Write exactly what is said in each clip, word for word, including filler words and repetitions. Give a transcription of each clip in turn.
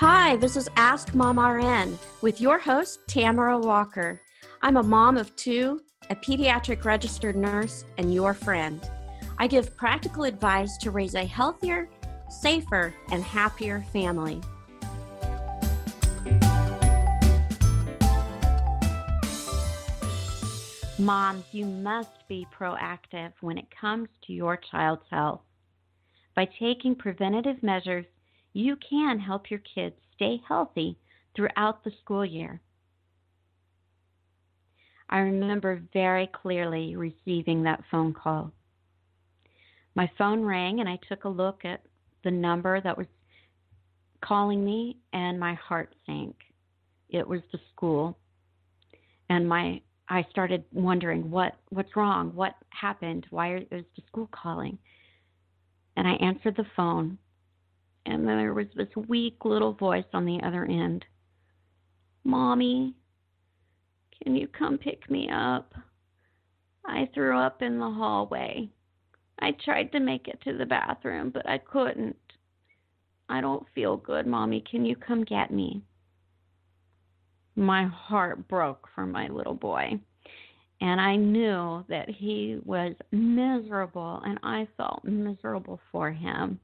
Hi, this is Ask Mom R N with your host, Tamara Walker. I'm a mom of two, a pediatric registered nurse, and your friend. I give practical advice to raise a healthier, safer, and happier family. Mom, you must be proactive when it comes to your child's health. By taking preventative measures, you can help your kids stay healthy throughout the school year. I remember very clearly receiving that phone call. My phone rang and I took a look at the number that was calling me and my heart sank. It was the school. And my I started wondering what, what's wrong, what happened, why is the school calling? And I answered the phone. And then there was this weak little voice on the other end. Mommy, can you come pick me up? I threw up in the hallway. I tried to make it to the bathroom, but I couldn't. I don't feel good, Mommy. Can you come get me? My heart broke for my little boy. And I knew that he was miserable, and I felt miserable for him.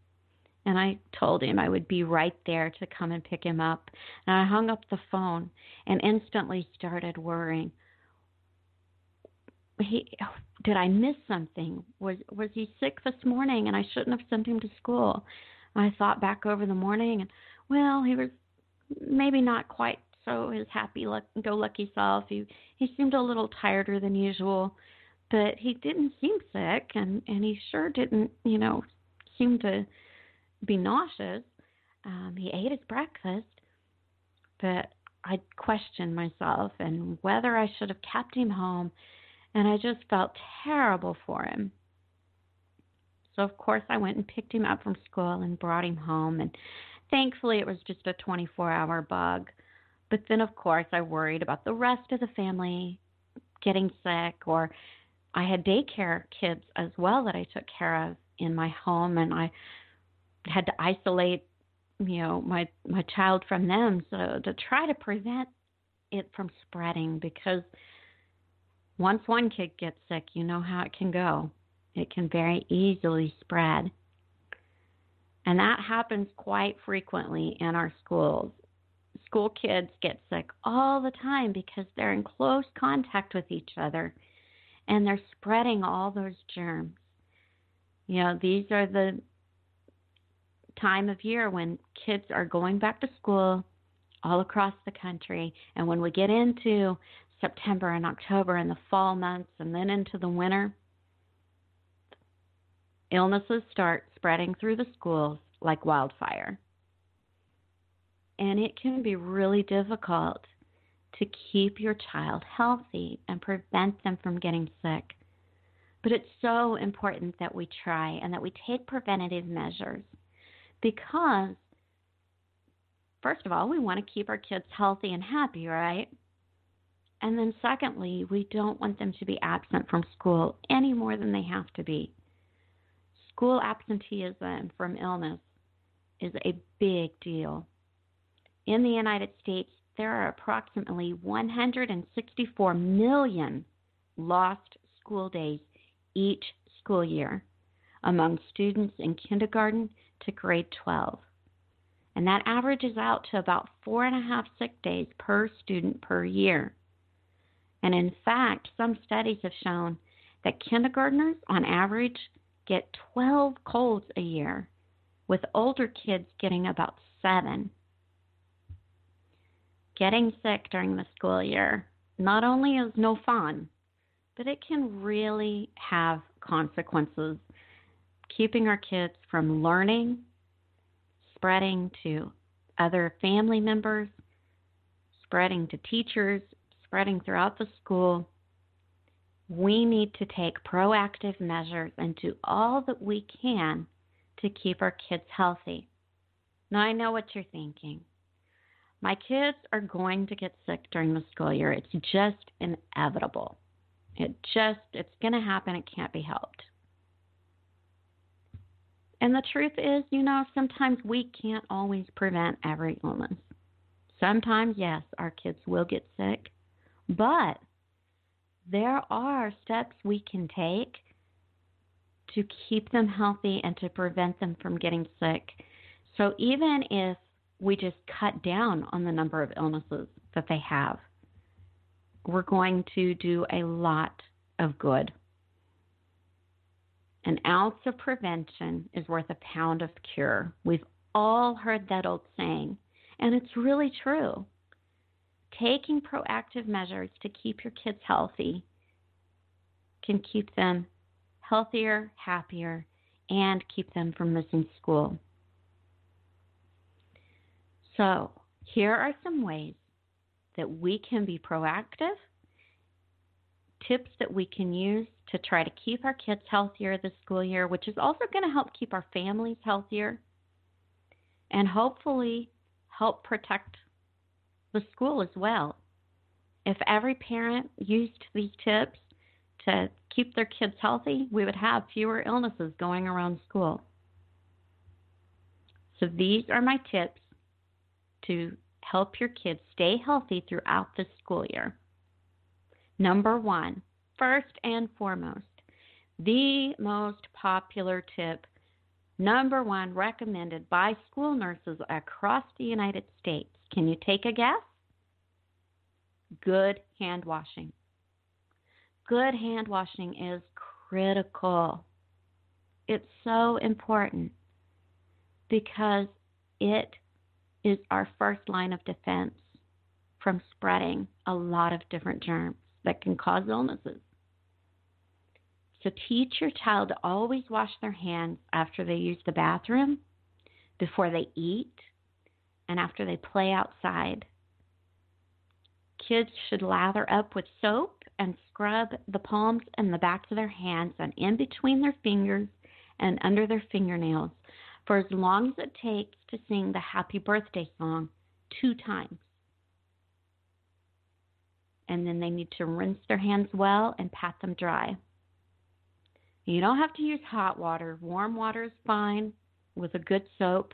And I told him I would be right there to come and pick him up. And I hung up the phone and instantly started worrying. He, did I miss something? Was was he sick this morning and I shouldn't have sent him to school? And I thought back over the morning, and well, he was maybe not quite so his happy-go-lucky self. He, he seemed a little tireder than usual, but he didn't seem sick, and, and he sure didn't, you know, seem to be nauseous. Um, he ate his breakfast, but I questioned myself and whether I should have kept him home, and I just felt terrible for him. So, of course, I went and picked him up from school and brought him home, and thankfully it was just a twenty-four hour bug. But then, of course, I worried about the rest of the family getting sick, or I had daycare kids as well that I took care of in my home, and I had to isolate, you know, my, my child from them, so to try to prevent it from spreading, because once one kid gets sick, you know how it can go. It can very easily spread. And that happens quite frequently in our schools. School kids get sick all the time because they're in close contact with each other, and they're spreading all those germs. You know, these are the time of year when kids are going back to school all across the country, and when we get into September and October and the fall months and then into the winter, illnesses start spreading through the schools like wildfire, and it can be really difficult to keep your child healthy and prevent them from getting sick. But it's so important that we try and that we take preventative measures. Because, first of all, we want to keep our kids healthy and happy, right? And then secondly, we don't want them to be absent from school any more than they have to be. School absenteeism from illness is a big deal. In the United States, there are approximately one hundred sixty-four million lost school days each school year among students in kindergarten to grade twelve. And that averages out to about four and a half sick days per student per year. And in fact, some studies have shown that kindergartners on average get twelve colds a year, with older kids getting about seven. Getting sick during the school year not only is no fun, but it can really have consequences, keeping our kids from learning, spreading to other family members, spreading to teachers, spreading throughout the school. We need to take proactive measures and do all that we can to keep our kids healthy. Now, I know what you're thinking. My kids are going to get sick during the school year. It's just inevitable. It just, it's going to happen. It can't be helped. And the truth is, you know, sometimes we can't always prevent every illness. Sometimes, yes, our kids will get sick, but there are steps we can take to keep them healthy and to prevent them from getting sick. So even if we just cut down on the number of illnesses that they have, we're going to do a lot of good. An ounce of prevention is worth a pound of cure. We've all heard that old saying, and it's really true. Taking proactive measures to keep your kids healthy can keep them healthier, happier, and keep them from missing school. So here are some ways that we can be proactive, tips that we can use to try to keep our kids healthier this school year, which is also going to help keep our families healthier and hopefully help protect the school as well. If every parent used these tips to keep their kids healthy, we would have fewer illnesses going around school. So these are my tips to help your kids stay healthy throughout the school year. Number one, first and foremost, the most popular tip, number one recommended by school nurses across the United States. Can you take a guess? Good hand washing. Good hand washing is critical. It's so important because it is our first line of defense from spreading a lot of different germs that can cause illnesses. So teach your child to always wash their hands after they use the bathroom, before they eat, and after they play outside. Kids should lather up with soap and scrub the palms and the backs of their hands and in between their fingers and under their fingernails for as long as it takes to sing the happy birthday song two times. And then they need to rinse their hands well and pat them dry. You don't have to use hot water. Warm water is fine with a good soap.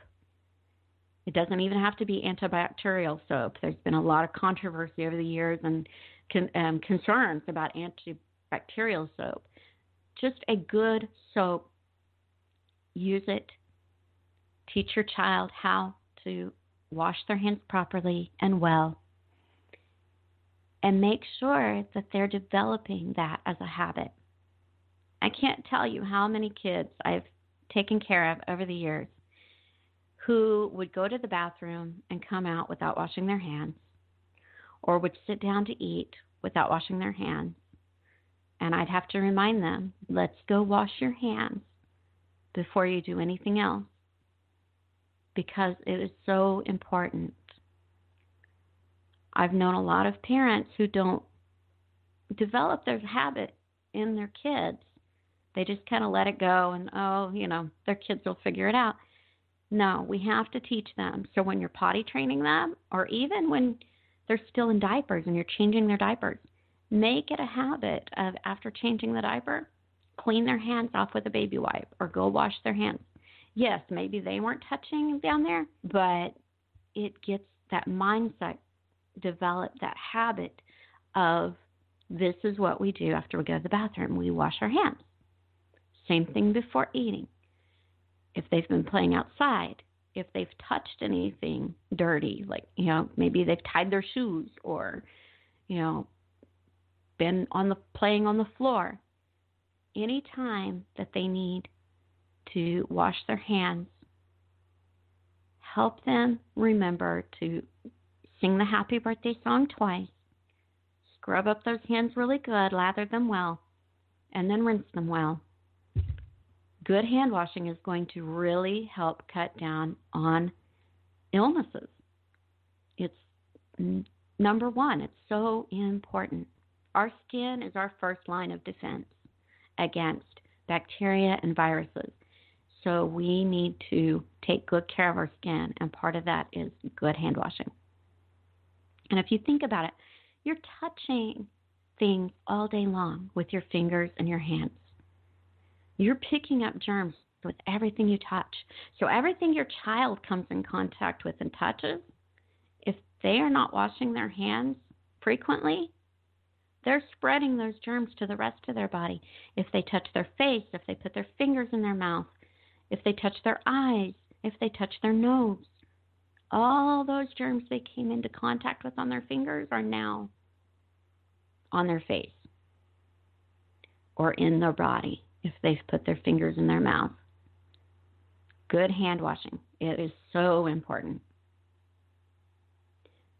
It doesn't even have to be antibacterial soap. There's been a lot of controversy over the years and con- um, concerns about antibacterial soap. Just a good soap. Use it. Teach your child how to wash their hands properly and well. And make sure that they're developing that as a habit. I can't tell you how many kids I've taken care of over the years who would go to the bathroom and come out without washing their hands, or would sit down to eat without washing their hands. And I'd have to remind them, let's go wash your hands before you do anything else, because it is so important. I've known a lot of parents who don't develop their habit in their kids. They just kind of let it go and, oh, you know, their kids will figure it out. No, we have to teach them. So when you're potty training them, or even when they're still in diapers and you're changing their diapers, make it a habit of, after changing the diaper, clean their hands off with a baby wipe or go wash their hands. Yes, maybe they weren't touching down there, but it gets that mindset developed, that habit of this is what we do after we go to the bathroom. We wash our hands. Same thing before eating. If they've been playing outside, if they've touched anything dirty, like, you know, maybe they've tied their shoes or, you know, been on the playing on the floor, any time that they need to wash their hands, help them remember to sing the happy birthday song twice, scrub up those hands really good, lather them well, and then rinse them well. Good hand washing is going to really help cut down on illnesses. It's n- number one. It's so important. Our skin is our first line of defense against bacteria and viruses. So we need to take good care of our skin, and part of that is good hand washing. And if you think about it, you're touching things all day long with your fingers and your hands. You're picking up germs with everything you touch. So everything your child comes in contact with and touches, if they are not washing their hands frequently, they're spreading those germs to the rest of their body. If they touch their face, if they put their fingers in their mouth, if they touch their eyes, if they touch their nose, all those germs they came into contact with on their fingers are now on their face or in their body if they've put their fingers in their mouth. Good hand washing. It is so important.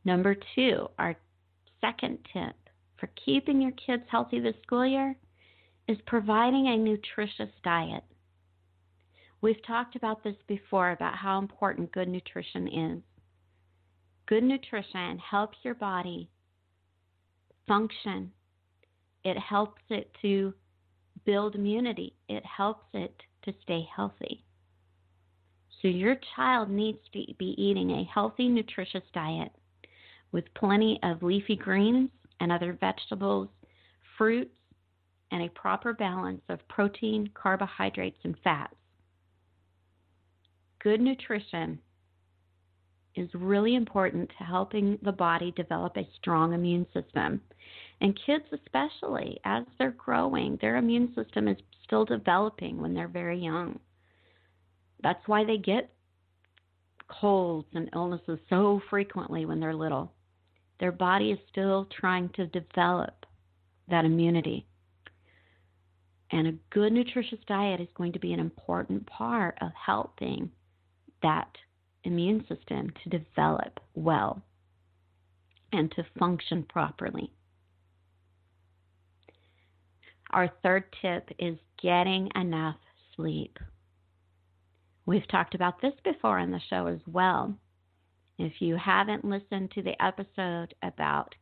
Number two, our second tip for keeping your kids healthy this school year is providing a nutritious diet. We've talked about this before, about how important good nutrition is. Good nutrition helps your body function. It helps it to build immunity. It helps it to stay healthy. So your child needs to be eating a healthy, nutritious diet with plenty of leafy greens and other vegetables, fruits, and a proper balance of protein, carbohydrates, and fats. Good nutrition is really important to helping the body develop a strong immune system. And kids especially, as they're growing, their immune system is still developing when they're very young. That's why they get colds and illnesses so frequently when they're little. Their body is still trying to develop that immunity. And a good nutritious diet is going to be an important part of helping that immune system to develop well and to function properly. Our third tip is getting enough sleep. We've talked about this before on the show as well. If you haven't listened to the episode about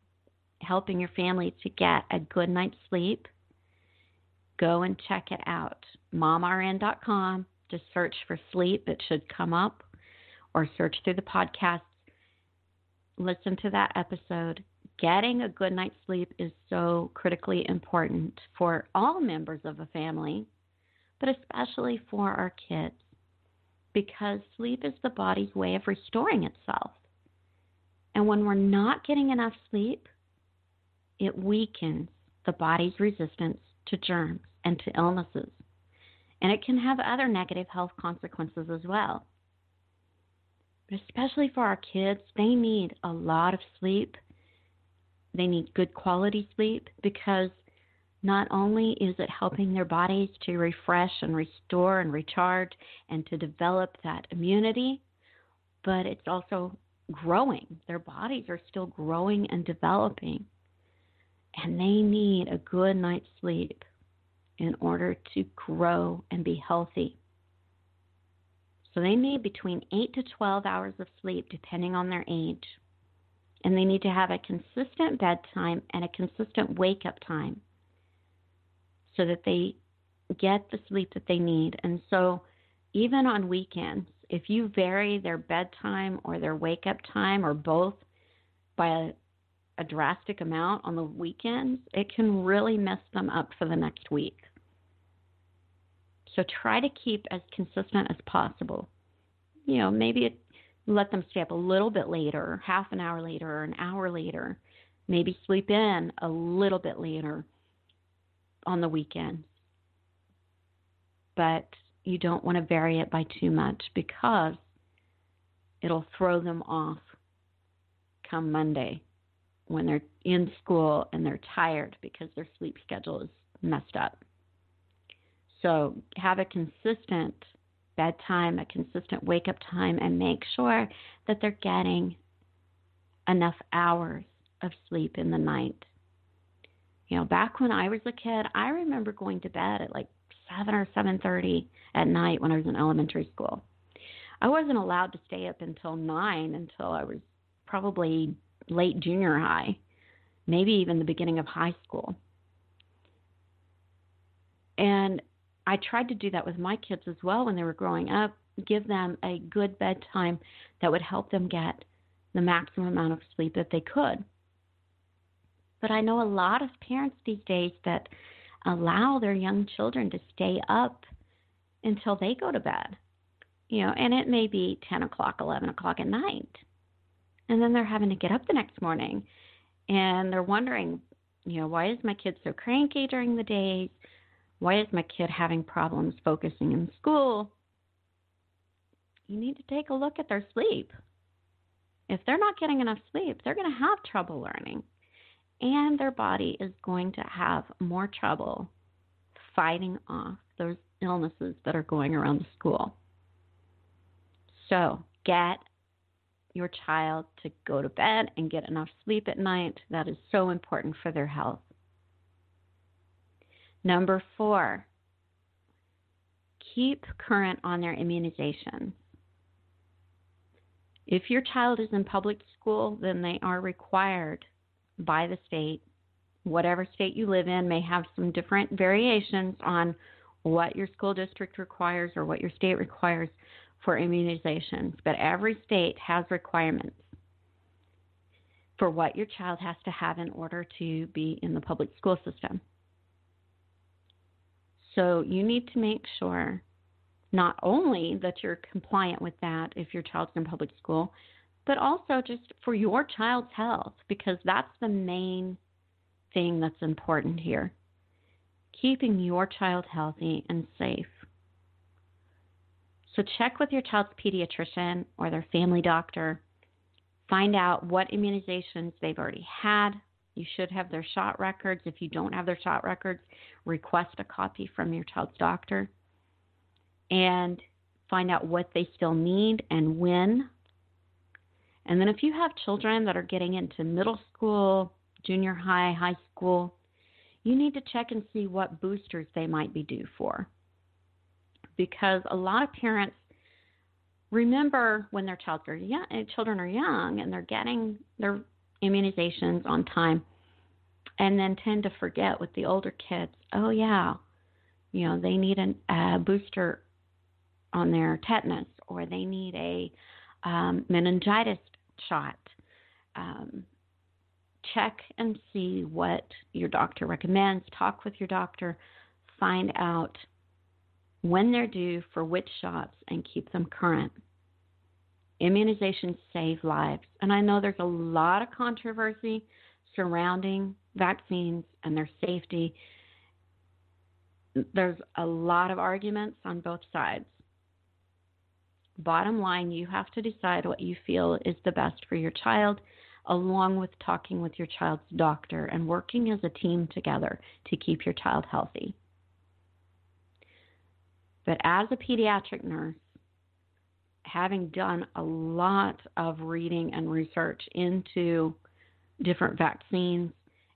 helping your family to get a good night's sleep, go and check it out. Mom R N dot com. Just search for sleep. It should come up. Or search through the podcasts. Listen to that episode. Getting a good night's sleep is so critically important for all members of a family, but especially for our kids, because sleep is the body's way of restoring itself. And when we're not getting enough sleep, it weakens the body's resistance to germs and to illnesses. And it can have other negative health consequences as well. But especially for our kids, they need a lot of sleep. They need good quality sleep, because not only is it helping their bodies to refresh and restore and recharge and to develop that immunity, but it's also growing. Their bodies are still growing and developing. And they need a good night's sleep in order to grow and be healthy. So they need between eight to twelve hours of sleep, depending on their age. And they need to have a consistent bedtime and a consistent wake-up time so that they get the sleep that they need. And so even on weekends, if you vary their bedtime or their wake-up time or both by a a drastic amount on the weekends, it can really mess them up for the next week. So try to keep as consistent as possible. You know, maybe it, let them stay up a little bit later, half an hour later or an hour later. Maybe sleep in a little bit later on the weekend. But you don't want to vary it by too much, because it'll throw them off come Monday, when they're in school and they're tired because their sleep schedule is messed up. So have a consistent bedtime, a consistent wake-up time, and make sure that they're getting enough hours of sleep in the night. You know, back when I was a kid, I remember going to bed at like seven or seven thirty at night when I was in elementary school. I wasn't allowed to stay up until nine, until I was probably late junior high, maybe even the beginning of high school. And I tried to do that with my kids as well when they were growing up, give them a good bedtime that would help them get the maximum amount of sleep that they could. But I know a lot of parents these days that allow their young children to stay up until they go to bed, you know, and it may be ten o'clock, eleven o'clock at night. And then they're having to get up the next morning and they're wondering, you know, why is my kid so cranky during the day? Why is my kid having problems focusing in school? You need to take a look at their sleep. If they're not getting enough sleep, they're going to have trouble learning. And their body is going to have more trouble fighting off those illnesses that are going around the school. So get your child to go to bed and get enough sleep at night. That is so important for their health. Number four, keep current on their immunization. If your child is in public school, then they are required by the state. Whatever state you live in may have some different variations on what your school district requires or what your state requires for immunizations, but every state has requirements for what your child has to have in order to be in the public school system. So you need to make sure not only that you're compliant with that if your child's in public school, but also just for your child's health, because that's the main thing that's important here. Keeping your child healthy and safe. So check with your child's pediatrician or their family doctor. Find out what immunizations they've already had. You should have their shot records. If you don't have their shot records, request a copy from your child's doctor. And find out what they still need and when. And then if you have children that are getting into middle school, junior high, high school, you need to check and see what boosters they might be due for. Because a lot of parents remember when their child are young, children are young and they're getting their immunizations on time, and then tend to forget with the older kids, oh, yeah, you know, they need a uh, booster on their tetanus, or they need a Um, meningitis shot. Um, check and see what your doctor recommends. Talk with your doctor. Find out when they're due for which shots and keep them current. Immunizations save lives. And I know there's a lot of controversy surrounding vaccines and their safety. There's a lot of arguments on both sides. Bottom line, you have to decide what you feel is the best for your child, along with talking with your child's doctor and working as a team together to keep your child healthy. But as a pediatric nurse, having done a lot of reading and research into different vaccines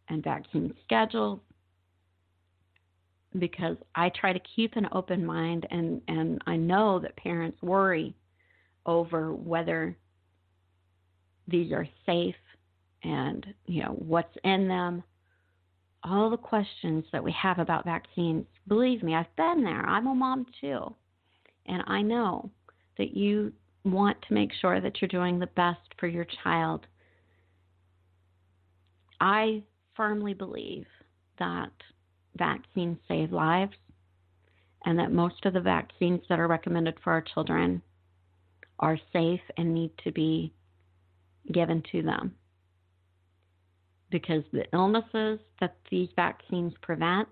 and vaccine schedules, because I try to keep an open mind, and, and I know that parents worry over whether these are safe and, you know, what's in them. All the questions that we have about vaccines, believe me, I've been there. I'm a mom too. And I know that you want to make sure that you're doing the best for your child. I firmly believe that vaccines save lives, and that most of the vaccines that are recommended for our children are safe and need to be given to them, because the illnesses that these vaccines prevent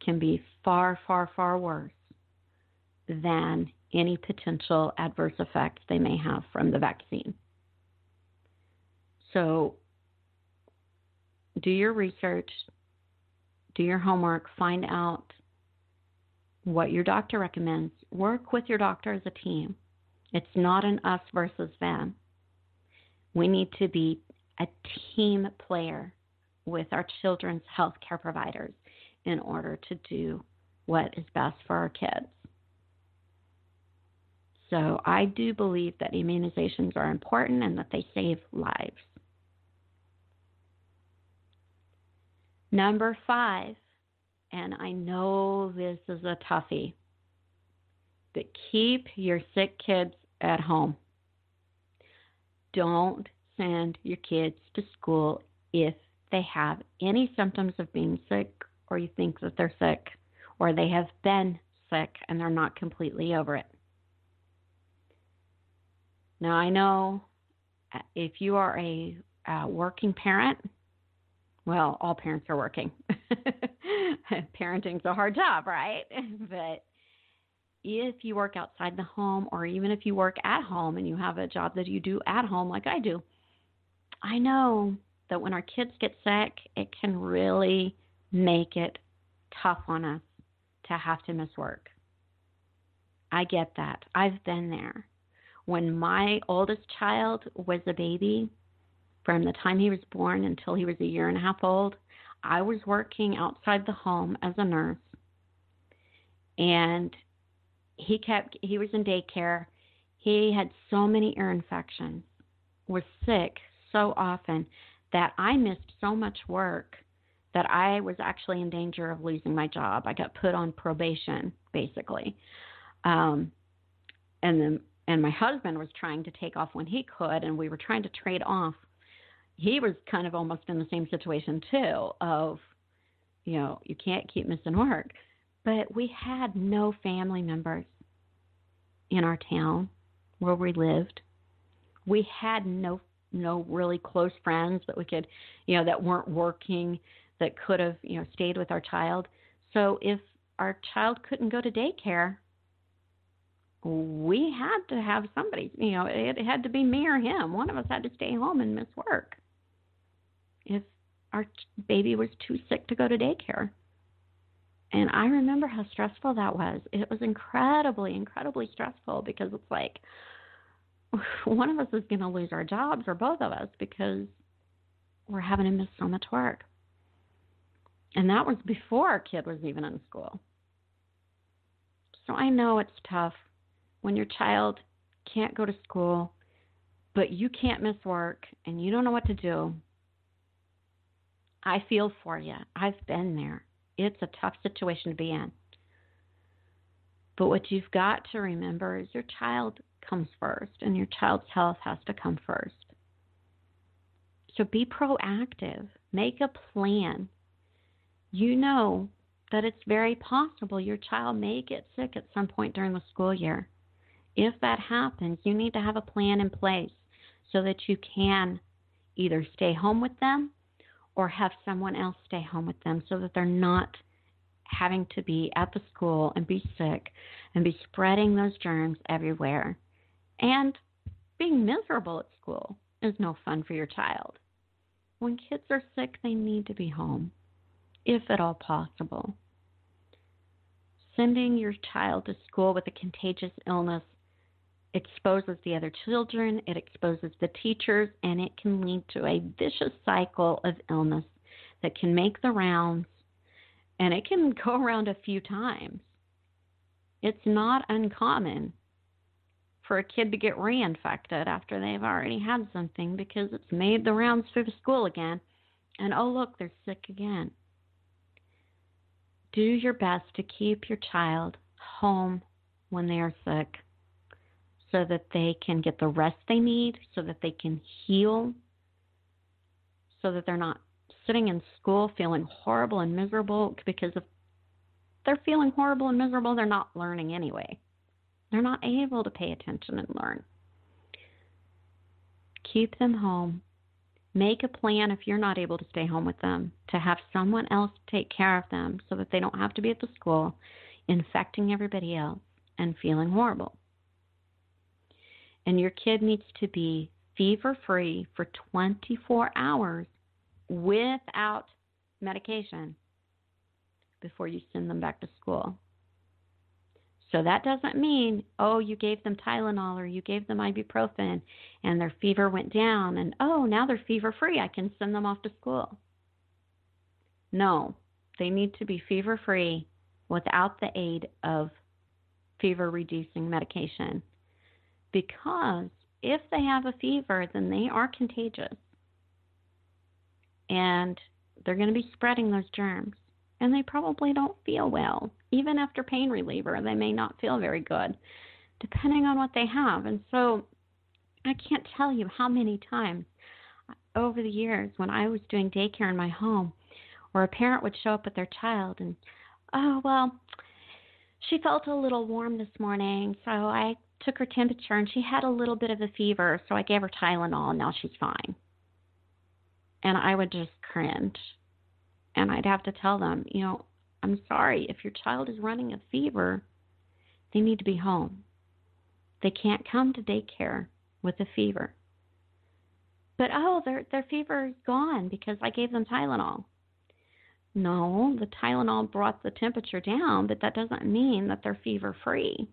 can be far, far, far worse than any potential adverse effects they may have from the vaccine. So do your research. Do your homework, find out what your doctor recommends. Work with your doctor as a team. It's not an us versus them. We need to be a team player with our children's health care providers in order to do what is best for our kids. So I do believe that immunizations are important and that they save lives. Number five, and I know this is a toughie, but keep your sick kids at home. Don't send your kids to school if they have any symptoms of being sick, or you think that they're sick, or they have been sick and they're not completely over it. Now, I know if you are a uh, working parent, well, all parents are working. Parenting's a hard job, right? But if you work outside the home, or even if you work at home and you have a job that you do at home like I do, I know that when our kids get sick, it can really make it tough on us to have to miss work. I get that. I've been there. When my oldest child was a baby, from the time he was born until he was a year and a half old, I was working outside the home as a nurse. And he kept, he was in daycare. He had so many ear infections, was sick so often that I missed so much work that I was actually in danger of losing my job. I got put on probation, basically. Um, and then And my husband was trying to take off when he could, and we were trying to trade off. He was kind of almost in the same situation, too, of, you know, you can't keep missing work. But we had no family members in our town where we lived. We had no no really close friends that we could, you know, that weren't working, that could have, you know, stayed with our child. So if our child couldn't go to daycare, we had to have somebody, you know, it had to be me or him. One of us had to stay home and miss work if our baby was too sick to go to daycare. And I remember how stressful that was. It was incredibly, incredibly stressful because it's like one of us is going to lose our jobs, or both of us, because we're having to miss so much work. And that was before our kid was even in school. So I know it's tough when your child can't go to school, but you can't miss work and you don't know what to do. I feel for you. I've been there. It's a tough situation to be in. But what you've got to remember is your child comes first, and your child's health has to come first. So be proactive. Make a plan. You know that it's very possible your child may get sick at some point during the school year. If that happens, you need to have a plan in place so that you can either stay home with them or have someone else stay home with them so that they're not having to be at the school and be sick and be spreading those germs everywhere. And being miserable at school is no fun for your child. When kids are sick, they need to be home, if at all possible. Sending your child to school with a contagious illness exposes the other children, it exposes the teachers, and it can lead to a vicious cycle of illness that can make the rounds, and it can go around a few times. It's not uncommon for a kid to get reinfected after they've already had something because it's made the rounds through the school again, and oh look, they're sick again. Do your best to keep your child home when they are sick so that they can get the rest they need, so that they can heal, so that they're not sitting in school feeling horrible and miserable, because if they're feeling horrible and miserable, they're not learning anyway. They're not able to pay attention and learn. Keep them home. Make a plan if you're not able to stay home with them to have someone else take care of them so that they don't have to be at the school infecting everybody else and feeling horrible. And your kid needs to be fever-free for twenty-four hours without medication before you send them back to school. So that doesn't mean, oh, you gave them Tylenol or you gave them ibuprofen and their fever went down and, oh, now they're fever-free. I can send them off to school. No, they need to be fever-free without the aid of fever-reducing medication, because if they have a fever, then they are contagious and they're going to be spreading those germs. And they probably don't feel well. Even after pain reliever, they may not feel very good, depending on what they have. And so I can't tell you how many times over the years when I was doing daycare in my home, where a parent would show up with their child and, oh, well, She felt a little warm this morning, so I took her temperature, and she had a little bit of a fever, so I gave her Tylenol, and now she's fine. And I would just cringe, and I'd have to tell them, you know, I'm sorry, if your child is running a fever, they need to be home. They can't come to daycare with a fever. But, oh, their their fever is gone because I gave them Tylenol. No, the Tylenol brought the temperature down, but that doesn't mean that they're fever-free.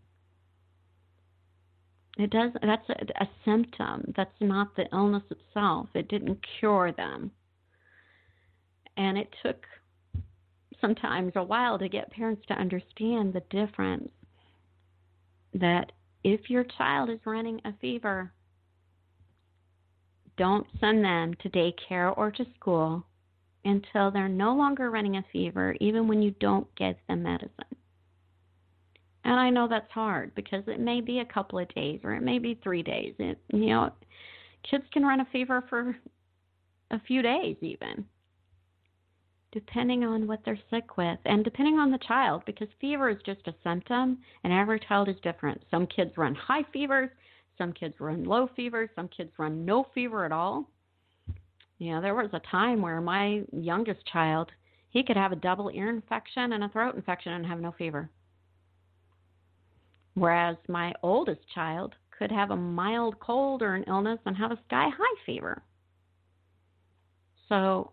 It does. That's a, a symptom. That's not the illness itself. It didn't cure them. And it took sometimes a while to get parents to understand the difference that if your child is running a fever, don't send them to daycare or to school until they're no longer running a fever, even when you don't give them medicine. And I know that's hard because it may be a couple of days or it may be three days. It, you know, kids can run a fever for a few days even, depending on what they're sick with and depending on the child, because fever is just a symptom and every child is different. Some kids run high fevers, some kids run low fevers, some kids run no fever at all. You know, there was a time where my youngest child, he could have a double ear infection and a throat infection and have no fever. Whereas my oldest child could have a mild cold or an illness and have a sky-high fever. So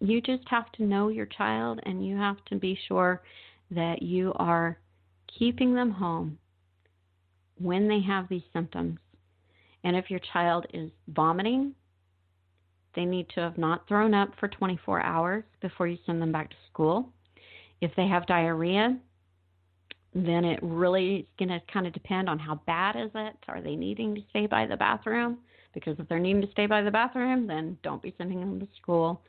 you just have to know your child, and you have to be sure that you are keeping them home when they have these symptoms. And if your child is vomiting, they need to have not thrown up for twenty-four hours before you send them back to school. If they have diarrhea, then it really is going to kind of depend on how bad is it. Are they needing to stay by the bathroom? Because if they're needing to stay by the bathroom, then don't be sending them to school.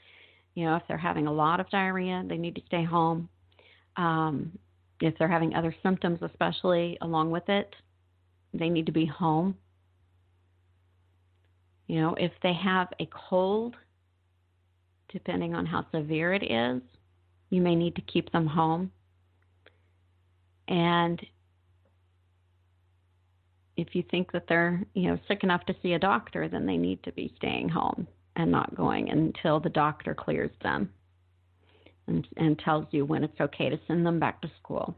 You know, if they're having a lot of diarrhea, they need to stay home. Um, if they're having other symptoms, especially along with it, they need to be home. You know, if they have a cold, depending on how severe it is, you may need to keep them home. And if you think that they're, you know, sick enough to see a doctor, then they need to be staying home and not going until the doctor clears them and, and tells you when it's okay to send them back to school.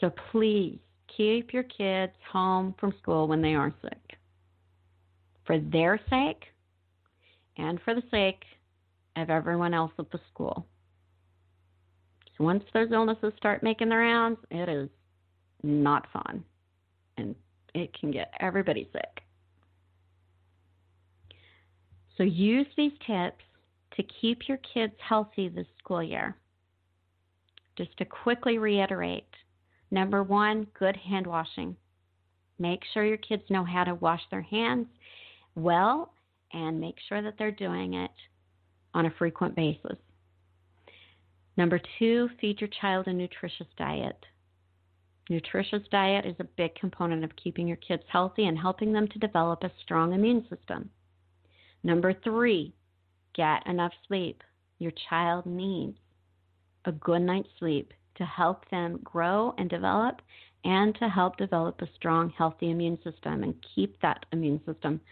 So please keep your kids home from school when they are sick, for their sake and for the sake of everyone else at the school. So once those illnesses start making their rounds, it is not fun, and it can get everybody sick. So use these tips to keep your kids healthy this school year. Just to quickly reiterate, number one, good hand washing. Make sure your kids know how to wash their hands well, and make sure that they're doing it on a frequent basis. Number two, feed your child a nutritious diet. Nutritious diet is a big component of keeping your kids healthy and helping them to develop a strong immune system. Number three, get enough sleep. Your child needs a good night's sleep to help them grow and develop, and to help develop a strong, healthy immune system and keep that immune system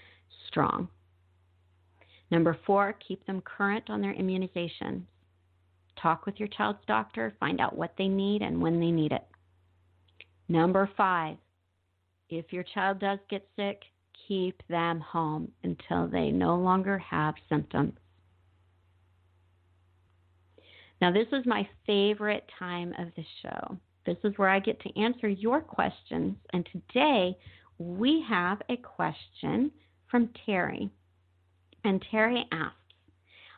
strong. Number four, keep them current on their immunizations. Talk with your child's doctor, find out what they need and when they need it. Number five, if your child does get sick, keep them home until they no longer have symptoms. Now, this is my favorite time of the show. This is where I get to answer your questions, and today we have a question from Terry. And Terry asks,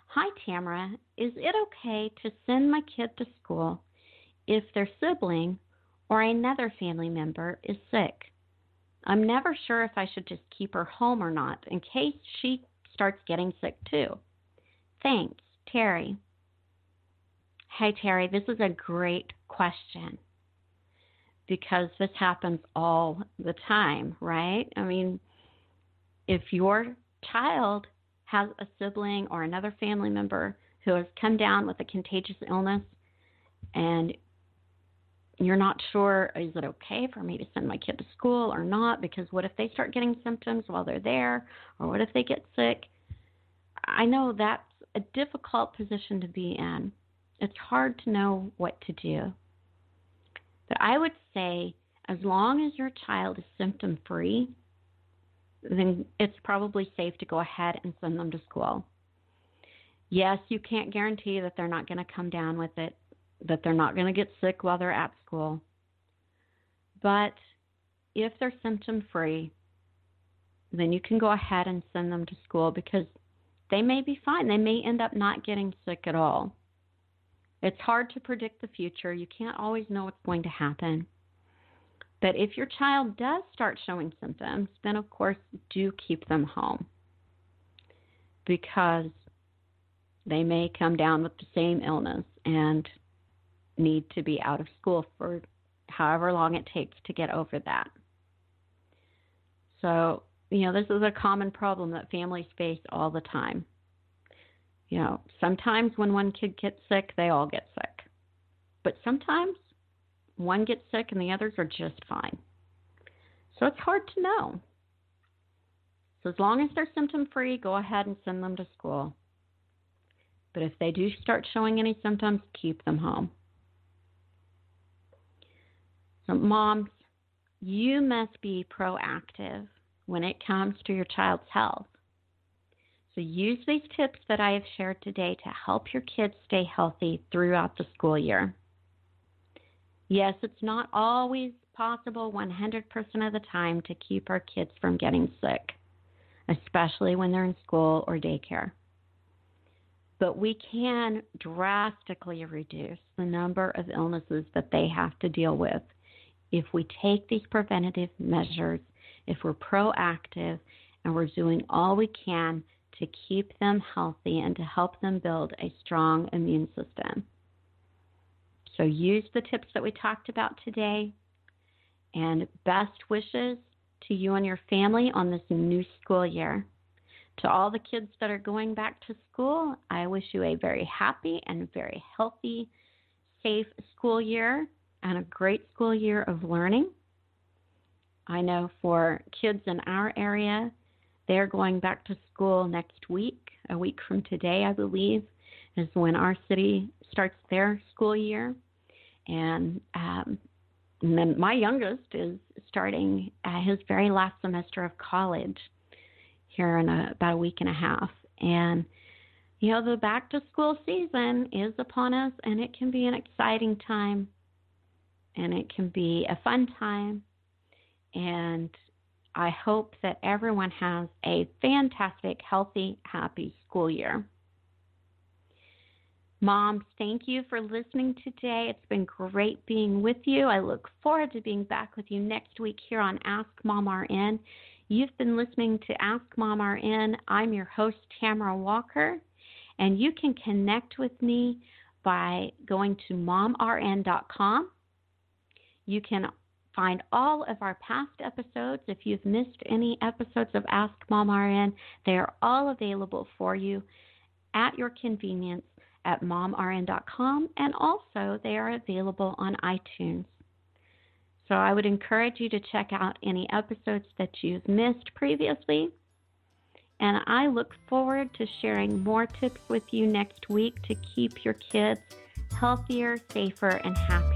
"Hi Tamara, is it okay to send my kid to school if their sibling or another family member is sick? I'm never sure if I should just keep her home or not in case she starts getting sick too. Thanks, Terry." Hey Terry, this is a great question, because this happens all the time, right? I mean, if your child has a sibling or another family member who has come down with a contagious illness, and you're not sure, is it okay for me to send my kid to school or not? Because what if they start getting symptoms while they're there? Or what if they get sick? I know that's a difficult position to be in. It's hard to know what to do. But I would say as long as your child is symptom-free, then it's probably safe to go ahead and send them to school. Yes, you can't guarantee that they're not going to come down with it, that they're not going to get sick while they're at school. But if they're symptom-free, then you can go ahead and send them to school because they may be fine. They may end up not getting sick at all. It's hard to predict the future. You can't always know what's going to happen. But if your child does start showing symptoms, then, of course, do keep them home because they may come down with the same illness and need to be out of school for however long it takes to get over that. So, you know, this is a common problem that families face all the time. You know, sometimes when one kid gets sick, they all get sick. But sometimes one gets sick and the others are just fine. So it's hard to know. So as long as they're symptom-free, go ahead and send them to school. But if they do start showing any symptoms, keep them home. So moms, you must be proactive when it comes to your child's health. So use these tips that I have shared today to help your kids stay healthy throughout the school year. Yes, it's not always possible one hundred percent of the time to keep our kids from getting sick, especially when they're in school or daycare. But we can drastically reduce the number of illnesses that they have to deal with if we take these preventative measures, if we're proactive, and we're doing all we can to keep them healthy and to help them build a strong immune system. So use the tips that we talked about today, and best wishes to you and your family on this new school year. To all the kids that are going back to school, I wish you a very happy and very healthy, safe school year and a great school year of learning. I know for kids in our area, they're going back to school next week, a week from today, I believe, is when our city starts their school year. And, um, and then my youngest is starting uh, his very last semester of college here in a, about a week and a half. And, you know, the back-to-school season is upon us, and it can be an exciting time, and it can be a fun time. And I hope that everyone has a fantastic, healthy, happy school year. Moms, thank you for listening today. It's been great being with you. I look forward to being back with you next week here on Ask Mom R N. You've been listening to Ask Mom R N. I'm your host, Tamara Walker, and you can connect with me by going to mom R N dot com. You can find all of our past episodes. If you've missed any episodes of Ask Mom R N, they are all available for you at your convenience at mom R N dot com, and also they are available on iTunes. So I would encourage you to check out any episodes that you've missed previously. And I look forward to sharing more tips with you next week to keep your kids healthier, safer, and happier.